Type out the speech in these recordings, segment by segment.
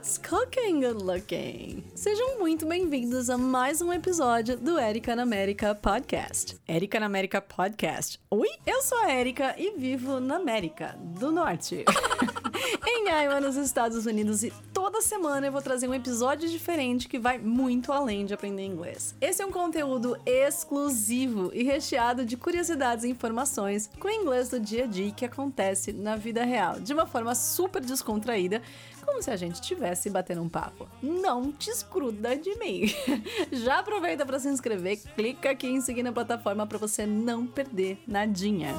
What's cooking, good looking? Sejam muito bem-vindos a mais um episódio do Erica na América Podcast. Erica na América Podcast. Oi, eu sou a Erica e vivo na América do Norte. Em Iowa, nos Estados Unidos, e toda semana eu vou trazer um episódio diferente que vai muito além de aprender inglês. Esse é um conteúdo exclusivo e recheado de curiosidades e informações com o inglês do dia a dia que acontece na vida real, de uma forma super descontraída, como se a gente estivesse batendo um papo. Não te escruda de mim! Já aproveita para se inscrever, clica aqui em seguir na plataforma para você não perder nadinha.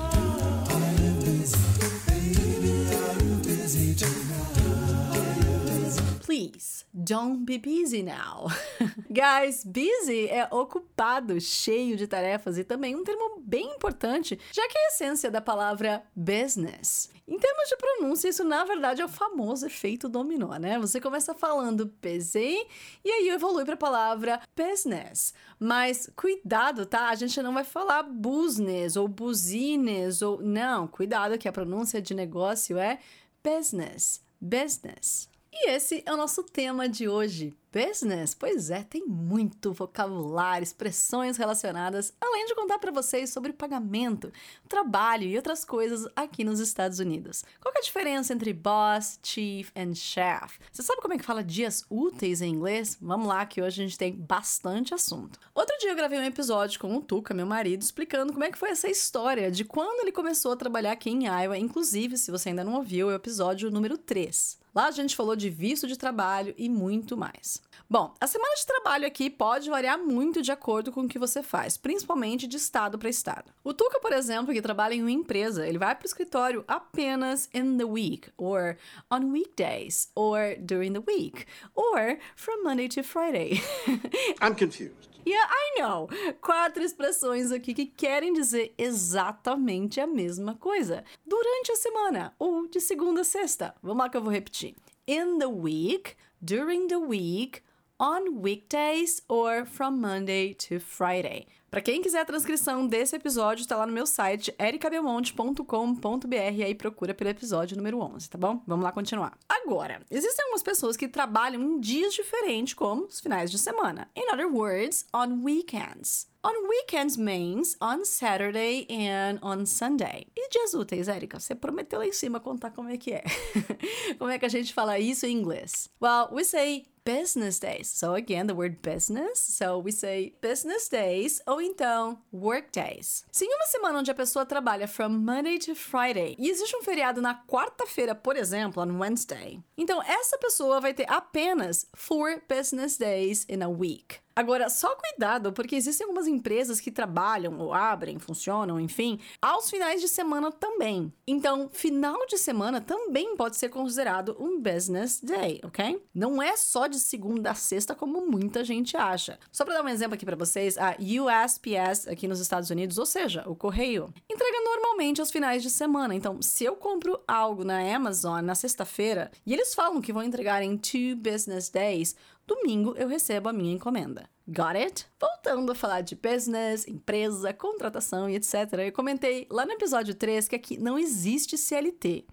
Please, don't be busy now. Guys, busy é ocupado, cheio de tarefas e também um termo bem importante, já que é a essência da palavra business. Em termos de pronúncia, isso na verdade é o famoso efeito dominó, né? Você começa falando busy e aí evolui para a palavra business. Mas cuidado, tá? A gente não vai falar business ou business ou... Não, cuidado que a pronúncia de negócio é business, business. E esse é o nosso tema de hoje, business. Pois é, tem muito vocabulário, expressões relacionadas, além de contar para vocês sobre pagamento, trabalho e outras coisas aqui nos Estados Unidos. Qual que é a diferença entre boss, chief and chef? Você sabe como é que fala dias úteis em inglês? Vamos lá, que hoje a gente tem bastante assunto. Outro dia eu gravei um episódio com o Tuca, meu marido, explicando como é que foi essa história de quando ele começou a trabalhar aqui em Iowa. Inclusive, se você ainda não ouviu, é o episódio número 3. Lá a gente falou de visto de trabalho e muito mais. Bom, a semana de trabalho aqui pode variar muito de acordo com o que você faz, principalmente de estado para estado. O Tuca, por exemplo, que trabalha em uma empresa, ele vai para o escritório apenas in the week, or on weekdays, or during the week, or from Monday to Friday. I'm confused. Yeah, I know! 4 expressões aqui que querem dizer exatamente a mesma coisa. Durante a semana, ou de segunda a sexta. Vamos lá que eu vou repetir. In the week, during the week, on weekdays, or from Monday to Friday. Para quem quiser a transcrição desse episódio, tá lá no meu site, ericabelmonte.com.br, e aí procura pelo episódio número 11, tá bom? Vamos lá continuar. Agora, existem algumas pessoas que trabalham em dias diferentes, como os finais de semana. In other words, on weekends. On weekends means on Saturday and on Sunday. E dias úteis, Erika? Você prometeu lá em cima contar como é que é. Como é que a gente fala isso em inglês? Well, we say business days. So again, the word business. So we say business days ou então work days. Se em uma semana onde a pessoa trabalha from Monday to Friday e existe um feriado na quarta-feira, por exemplo, on Wednesday, então essa pessoa vai ter apenas 4 business days in a week. Agora, só cuidado, porque existem algumas empresas que trabalham ou abrem, funcionam, enfim, aos finais de semana também. Então, final de semana também pode ser considerado um business day, ok? Não é só de segunda a sexta, como muita gente acha. Só para dar um exemplo aqui para vocês, a USPS aqui nos Estados Unidos, ou seja, o correio, entrega normalmente aos finais de semana. Então, se eu compro algo na Amazon na sexta-feira, e eles falam que vão entregar em 2 business days, domingo eu recebo a minha encomenda. Got it? Voltando a falar de business, empresa, contratação e etc., eu comentei lá no episódio 3 que aqui não existe CLT.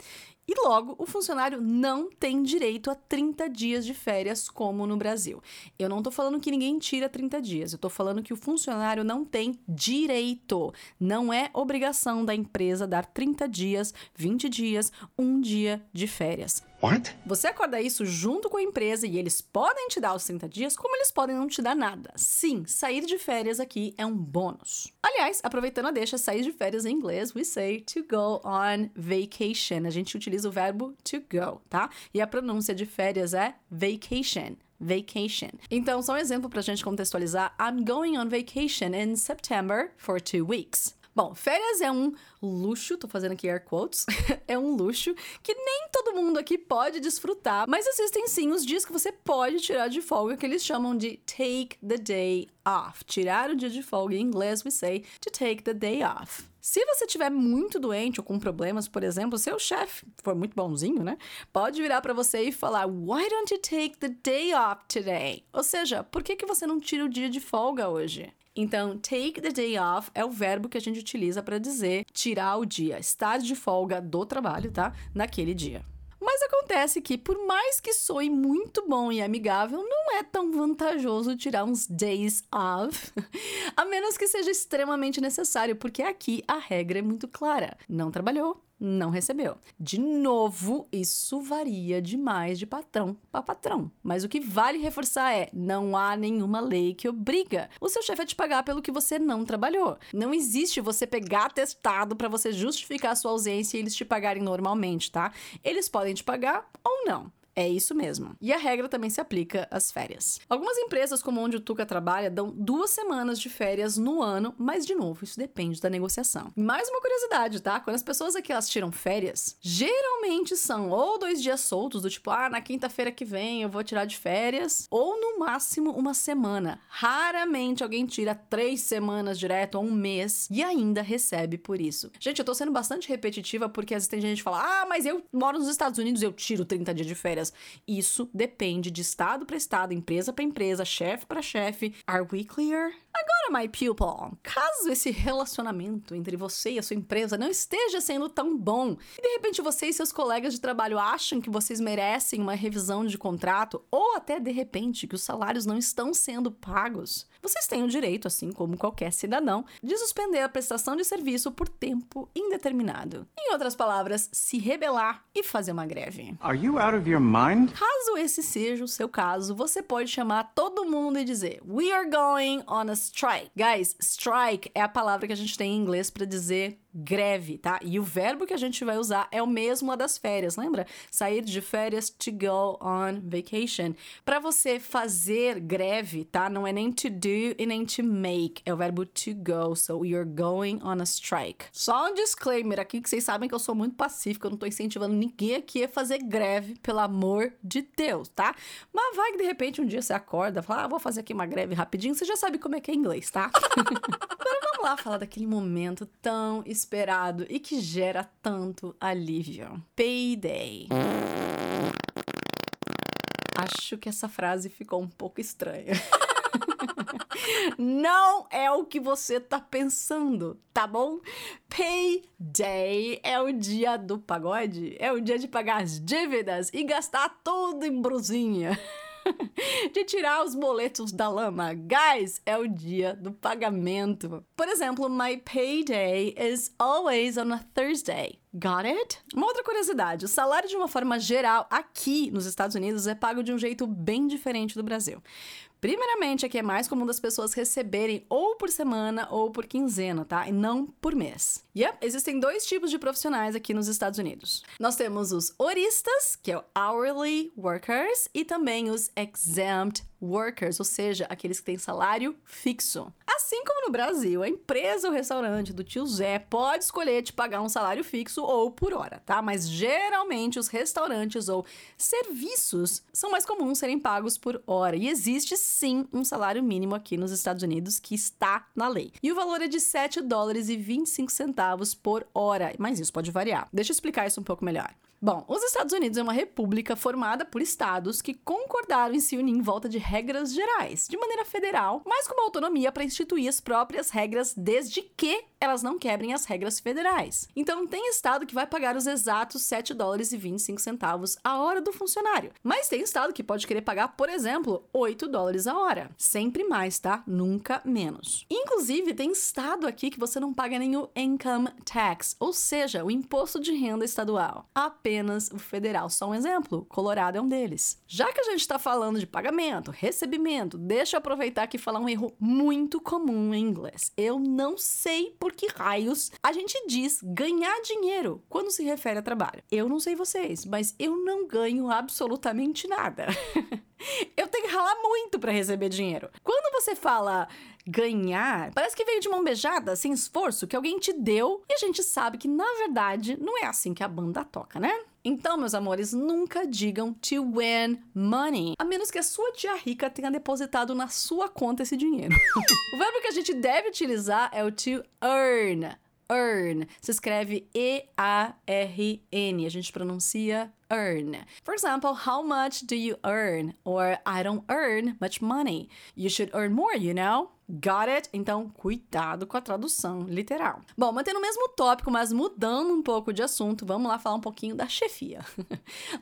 E logo, o funcionário não tem direito a 30 dias de férias, como no Brasil. Eu não tô falando que ninguém tira 30 dias, eu tô falando que o funcionário não tem direito. Não é obrigação da empresa dar 30 dias, 20 dias, 1 dia de férias. What? Você acorda isso junto com a empresa e eles podem te dar os 30 dias, como eles podem não te dar nada. Sim, sair de férias aqui é um bônus. Aliás, aproveitando a deixa, sair de férias em inglês, we say to go on vacation. A gente utiliza o verbo to go, tá? E a pronúncia de férias é vacation. Vacation. Então, só um exemplo pra gente contextualizar. I'm going on vacation in September for 2 weeks. Bom, férias é um luxo, tô fazendo aqui air quotes, é um luxo que nem todo mundo aqui pode desfrutar, mas existem sim os dias que você pode tirar de folga, que eles chamam de take the day off. Tirar o dia de folga em inglês, we say to take the day off. Se você estiver muito doente ou com problemas, por exemplo, seu chefe for muito bonzinho, né? Pode virar para você e falar, why don't you take the day off today? Ou seja, por que você não tira o dia de folga hoje? Então, take the day off é o verbo que a gente utiliza para dizer tirar o dia, estar de folga do trabalho, tá? Naquele dia. Mas acontece que, por mais que soe muito bom e amigável, não é tão vantajoso tirar uns days off, a menos que seja extremamente necessário, porque aqui a regra é muito clara. Não trabalhou, não recebeu. De novo, isso varia demais de patrão para patrão. Mas o que vale reforçar é, não há nenhuma lei que obriga o seu chefe a te pagar pelo que você não trabalhou. Não existe você pegar atestado para você justificar a sua ausência e eles te pagarem normalmente, tá? Eles podem te pagar ou não. É isso mesmo. E a regra também se aplica às férias. Algumas empresas, como onde o Tuca trabalha, dão 2 semanas de férias no ano, mas, de novo, isso depende da negociação. Mais uma curiosidade, tá? Quando as pessoas aqui, elas tiram férias, geralmente são ou 2 dias soltos, do tipo, na quinta-feira que vem eu vou tirar de férias, ou, no máximo, 1 semana. Raramente alguém tira 3 semanas direto, ou 1 mês, e ainda recebe por isso. Gente, eu tô sendo bastante repetitiva, porque às vezes tem gente que fala, mas eu moro nos Estados Unidos, eu tiro 30 dias de férias. Isso depende de estado para estado, empresa para empresa, chefe para chefe. Are we clear? Agora, my people, caso esse relacionamento entre você e a sua empresa não esteja sendo tão bom, e de repente você e seus colegas de trabalho acham que vocês merecem uma revisão de contrato, ou até de repente que os salários não estão sendo pagos, vocês têm o direito, assim como qualquer cidadão, de suspender a prestação de serviço por tempo indeterminado. Em outras palavras, se rebelar e fazer uma greve. Are you out of your mind? Caso esse seja o seu caso, você pode chamar todo mundo e dizer We are going on a strike. Guys, strike é a palavra que a gente tem em inglês para dizer greve, tá? E o verbo que a gente vai usar é o mesmo das férias, lembra? Sair de férias, to go on vacation. Para você fazer greve, tá? Não é nem to do e nem to make. É o verbo to go. So, you're going on a strike. Só um disclaimer aqui, que vocês sabem que eu sou muito pacífica, eu não tô incentivando ninguém aqui a fazer greve, pelo amor de Deus, tá? Mas vai que de repente um dia você acorda, fala, vou fazer aqui uma greve rapidinho, você já sabe como é que é em inglês, tá? Agora vamos lá falar daquele momento tão esperado e que gera tanto alívio. Payday. Acho que essa frase ficou um pouco estranha. Não é o que você tá pensando, tá bom? Payday é o dia do pagode, é o dia de pagar as dívidas e gastar tudo em brusinha. De tirar os boletos da lama. Guys, é o dia do pagamento. Por exemplo, my payday is always on a Thursday. Got it? Uma outra curiosidade, o salário de uma forma geral aqui nos Estados Unidos é pago de um jeito bem diferente do Brasil. Primeiramente, aqui é mais comum das pessoas receberem ou por semana ou por quinzena, tá? E não por mês. Existem 2 tipos de profissionais aqui nos Estados Unidos. Nós temos os horistas, que é o hourly workers, e também os exempt workers, ou seja, aqueles que têm salário fixo. Assim como no Brasil, a empresa ou restaurante do tio Zé pode escolher te pagar um salário fixo ou por hora, tá? Mas geralmente os restaurantes ou serviços são mais comuns serem pagos por hora. E existe sim um salário mínimo aqui nos Estados Unidos que está na lei. E o valor é de $7,25 por hora, mas isso pode variar. Deixa eu explicar isso um pouco melhor. Bom, os Estados Unidos é uma república formada por estados que concordaram em se unir em volta de regras gerais, de maneira federal, mas com uma autonomia para instituir as próprias regras, desde que elas não quebrem as regras federais. Então, tem estado que vai pagar os exatos $7,25 a hora do funcionário, mas tem estado que pode querer pagar, por exemplo, $8 a hora. Sempre mais, tá? Nunca menos. Inclusive, tem estado aqui que você não paga nem o income tax, ou seja, o imposto de renda estadual. Apenas o federal. Só um exemplo, Colorado é um deles. Já que a gente está falando de pagamento, recebimento, deixa eu aproveitar aqui e falar um erro muito comum em inglês. Eu não sei por que raios a gente diz ganhar dinheiro quando se refere a trabalho. Eu não sei vocês, mas eu não ganho absolutamente nada. Eu tenho que ralar muito para receber dinheiro. Quando você fala ganhar, parece que veio de mão beijada, sem esforço, que alguém te deu, e a gente sabe que, na verdade, não é assim que a banda toca, né? Então, meus amores, nunca digam to win money, a menos que a sua tia rica tenha depositado na sua conta esse dinheiro. O verbo que a gente deve utilizar é o to earn. Earn. Se escreve E-A-R-N. A gente pronuncia earn. For example, how much do you earn? Or I don't earn much money. You should earn more, you know? Got it? Então, cuidado com a tradução literal. Bom, mantendo o mesmo tópico, mas mudando um pouco de assunto, vamos lá falar um pouquinho da chefia.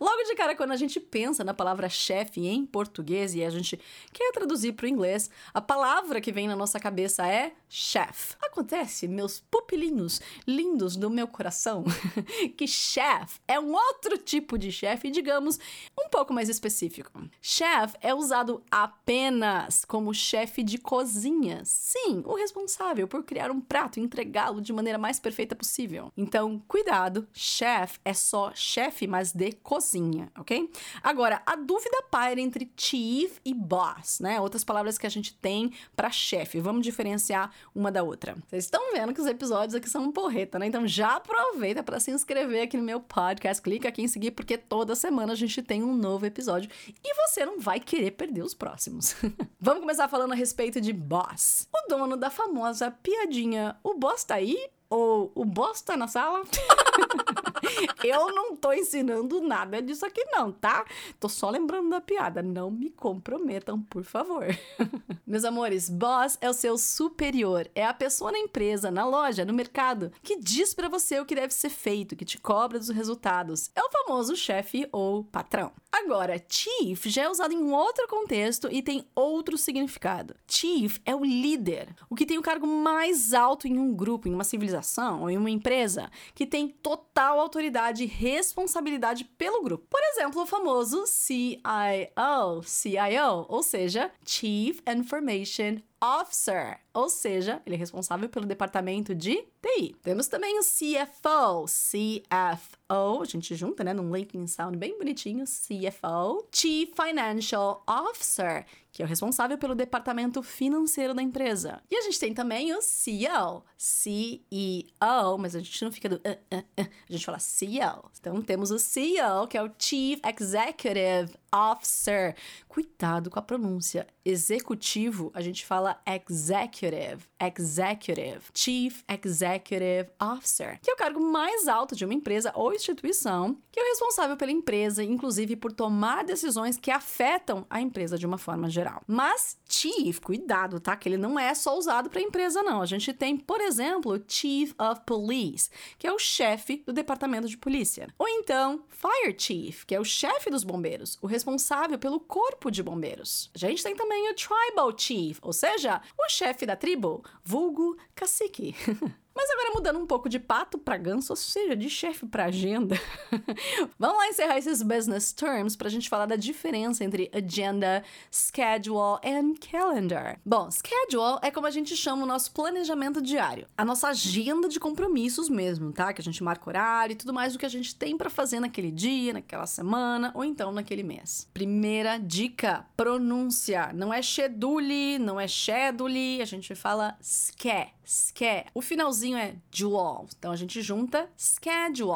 Logo de cara, quando a gente pensa na palavra chefe em português e a gente quer traduzir para o inglês, a palavra que vem na nossa cabeça é chef. Acontece, meus pupilinhos lindos do meu coração, que chef é um outro tipo de chefe, digamos, um pouco mais específico. Chef é usado apenas como chefe de cozinha. Sim, o responsável por criar um prato e entregá-lo de maneira mais perfeita possível. Então, cuidado, chef é só chefe, mas de cozinha, ok? Agora, a dúvida paira entre chief e boss, né? Outras palavras que a gente tem para chefe. Vamos diferenciar uma da outra. Vocês estão vendo que os episódios aqui são um porreta, né? Então, já aproveita para se inscrever aqui no meu podcast. Clica aqui em seguir, porque toda semana a gente tem um novo episódio e você não vai querer perder os próximos. Vamos começar falando a respeito de boss. O dono da famosa piadinha, o boss tá aí? Ou o boss tá na sala? Eu não tô ensinando nada disso aqui não, tá? Tô só lembrando da piada, não me comprometam, por favor. Meus amores, boss é o seu superior, é a pessoa na empresa, na loja, no mercado, que diz pra você o que deve ser feito, que te cobra dos resultados. É o famoso chefe ou patrão. Agora, chief já é usado em um outro contexto e tem outro significado. Chief é o líder, o que tem o cargo mais alto em um grupo, em uma civilização ou em uma empresa, que tem total autoridade e responsabilidade pelo grupo. Por exemplo, o famoso CIO, ou seja, Chief Information Officer, ou seja, ele é responsável pelo departamento de TI. Temos também o CFO, a gente junta, né, num linking sound bem bonitinho, CFO, Chief Financial Officer, que é o responsável pelo departamento financeiro da empresa. E a gente tem também o CEO, mas a gente não fica do a gente fala CEO. Então temos o CEO, que é o Chief Executive Officer. Cuidado com a pronúncia. Executivo, a gente fala executive, Chief Executive Officer, que é o cargo mais alto de uma empresa ou instituição, que é o responsável pela empresa, inclusive por tomar decisões que afetam a empresa de uma forma geral. Mas chief, cuidado, tá? Que ele não é só usado para empresa, não. A gente tem, por exemplo, Chief of Police, que é o chefe do departamento de polícia. Ou então, Fire Chief, que é o chefe dos bombeiros, o responsável pelo corpo de bombeiros. A gente tem também o Tribal Chief, ou seja, o chefe da tribo, vulgo cacique. Mas agora mudando um pouco de pato pra ganso, ou seja, de chefe pra agenda. Vamos lá encerrar esses business terms pra gente falar da diferença entre agenda, schedule and calendar. Bom, schedule é como a gente chama o nosso planejamento diário. A nossa agenda de compromissos mesmo, tá? Que a gente marca horário e tudo mais do que a gente tem pra fazer naquele dia, naquela semana ou então naquele mês. Primeira dica, pronúncia. Não é schedule, não é schedule, a gente fala ske. O finalzinho é dual, então a gente junta schedule.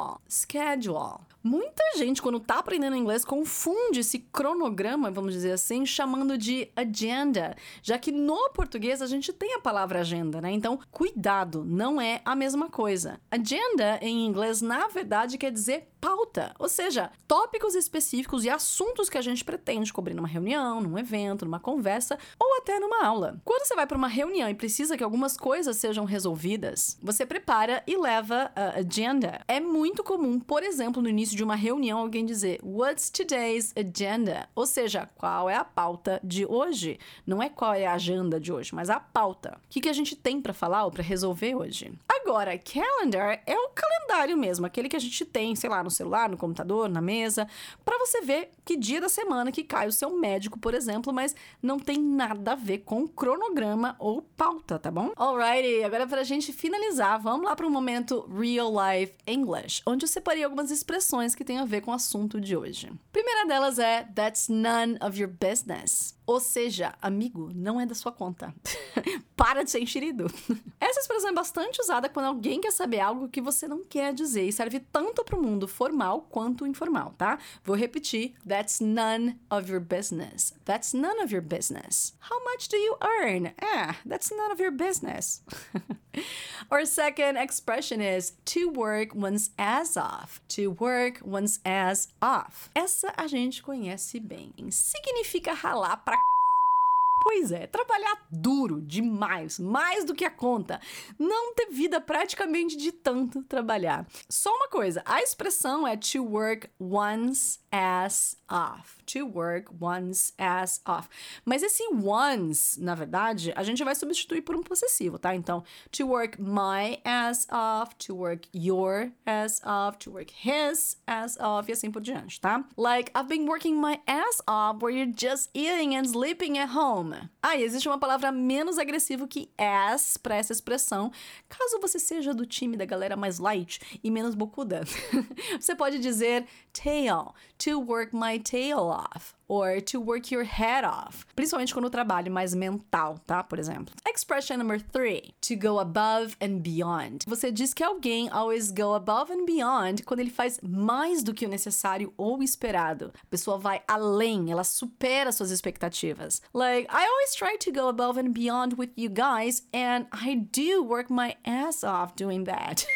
Muita gente, quando tá aprendendo inglês, confunde esse cronograma, vamos dizer assim, chamando de agenda, já que no português a gente tem a palavra agenda, né? Então, cuidado, não é a mesma coisa. Agenda, em inglês, na verdade, quer dizer pauta, ou seja, tópicos específicos e assuntos que a gente pretende cobrir numa reunião, num evento, numa conversa ou até numa aula. Quando você vai para uma reunião e precisa que algumas coisas sejam resolvidas, você prepara e leva a agenda. É muito comum, por exemplo, no início de uma reunião, alguém dizer "What's today's agenda?", ou seja, qual é a pauta de hoje? Não é qual é a agenda de hoje, mas a pauta. O que a gente tem para falar ou para resolver hoje? Agora, calendar é o calendário mesmo, aquele que a gente tem, sei lá, no celular, no computador, na mesa, para você ver que dia da semana que cai o seu médico, por exemplo, mas não tem nada a ver com cronograma ou pauta, tá bom? Alrighty, agora pra gente finalizar, vamos lá para o momento Real Life English, onde eu separei algumas expressões que têm a ver com o assunto de hoje. A primeira delas é That's none of your business. Ou seja, amigo, não é da sua conta. Para de ser enxerido. Essa expressão é bastante usada quando alguém quer saber algo que você não quer dizer e serve tanto para o mundo formal quanto informal, tá? Vou repetir. That's none of your business. That's none of your business. How much do you earn? That's none of your business. Our second expression is to work one's ass off. To work one's ass off. Essa a gente conhece bem. Significa ralar pra Pois é, trabalhar duro demais, mais do que a conta, não ter vida praticamente de tanto trabalhar. Só uma coisa, a expressão é to work one's ass off, to work one's ass off. Mas esse one's, na verdade, a gente vai substituir por um possessivo, tá? Então, to work my ass off, to work your ass off, to work his ass off e assim por diante, tá? Like, I've been working my ass off where you're just eating and sleeping at home. Ah, e existe uma palavra menos agressiva que ass para essa expressão, caso você seja do time da galera mais light e menos bocuda. Você pode dizer tail, to work my tail off, or to work your head off, principalmente quando o trabalho é mais mental, tá? Por exemplo. Expression number 3, to go above and beyond. Você diz que alguém always go above and beyond quando ele faz mais do que o necessário ou esperado. A pessoa vai além, ela supera suas expectativas. Like, I always try to go above and beyond with you guys, and I do work my ass off doing that.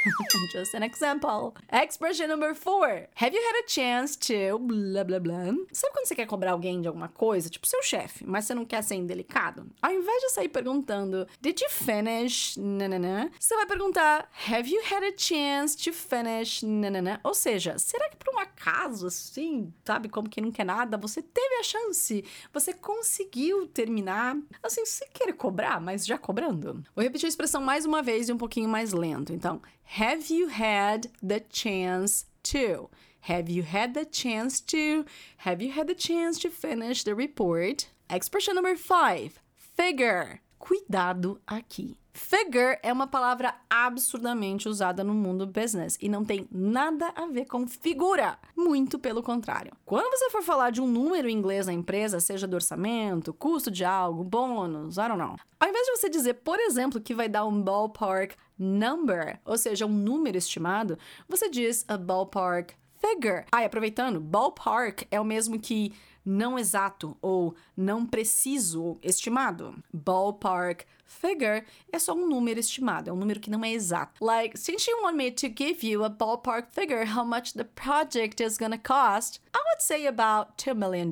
Just an example. Expression number 4, have you had a chance to blá blá blá? Sabe quando você quer cobrar alguém de alguma coisa, tipo seu chefe, mas você não quer ser indelicado? Ao invés de sair perguntando, did you finish? Nanana, você vai perguntar, have you had a chance to finish? Nanana, ou seja, será que por um acaso, assim, sabe, como quem não quer nada, você teve a chance, você conseguiu terminar, assim, sem querer cobrar, mas já cobrando. Vou repetir a expressão mais uma vez e um pouquinho mais lento, então, have you had the chance to? Have you had the chance to? Have you had the chance to finish the report? Expression number 5, figure. Cuidado aqui. Figure é uma palavra absurdamente usada no mundo business e não tem nada a ver com figura, muito pelo contrário. Quando você for falar de um número em inglês na empresa, seja do orçamento, custo de algo, bônus, I don't know, ao invés de você dizer, por exemplo, que vai dar um ballpark number, ou seja, um número estimado, você diz a ballpark figure. Ah, e aproveitando, ballpark é o mesmo que não exato ou não preciso ou estimado. Ballpark figure é só um número estimado, é um número que não é exato. Like, since you want me to give you a ballpark figure how much the project is gonna cost, I would say about $2 million.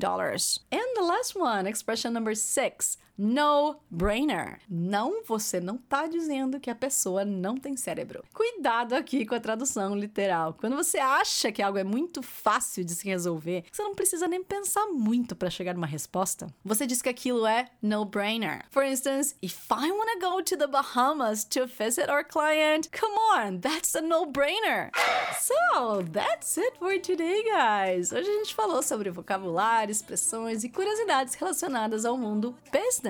And the last one, expression number 6, no-brainer. Não, você não tá dizendo que a pessoa não tem cérebro. Cuidado aqui com a tradução literal. Quando você acha que algo é muito fácil de se resolver, você não precisa nem pensar muito para chegar numa resposta, você diz que aquilo é no-brainer. For instance, if I wanna go to the Bahamas to visit our client, come on, that's a no-brainer. So, that's it for today, guys. Hoje a gente falou sobre vocabulário, expressões e curiosidades relacionadas ao mundo business.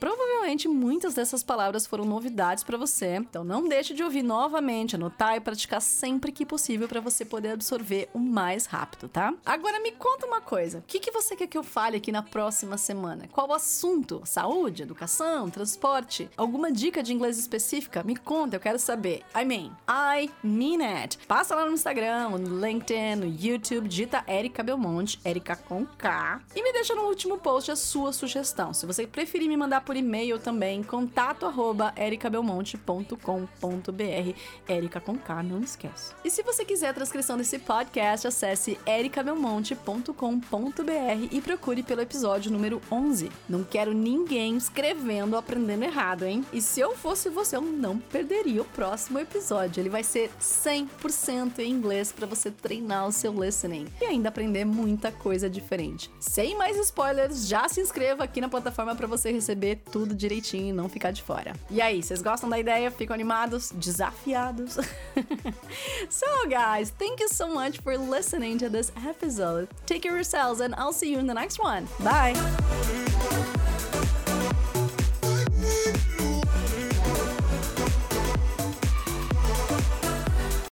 Provavelmente muitas dessas palavras foram novidades para você, então não deixe de ouvir novamente, anotar e praticar sempre que possível para você poder absorver o mais rápido, tá? Agora me conta uma coisa, o que você quer que eu fale aqui na próxima semana? Qual o assunto? Saúde, educação, transporte? Alguma dica de inglês específica? Me conta, eu quero saber. I mean it. Passa lá no Instagram, no LinkedIn, no YouTube, digita Erica Belmonte, Erica com K, e me deixa no último post a sua sugestão. Se você preferir me mandar por e-mail também, contato@ericabelmonte.com.br, Erica com K, não esquece. E se você quiser a transcrição desse podcast, acesse ericabelmonte.com.br e procure pelo episódio número 11. Não quero ninguém escrevendo ou aprendendo errado, hein? E se eu fosse você, eu não perderia o próximo episódio. Ele vai ser 100% em inglês para você treinar o seu listening e ainda aprender muita coisa diferente. Sem mais spoilers, já se inscreva aqui na plataforma para você receber tudo direitinho e não ficar de fora. E aí, vocês gostam da ideia? Ficam animados? Desafiados? So, guys, thank you so much for listening to this episode. Take care of yourselves and I'll see you in the next one. Bye!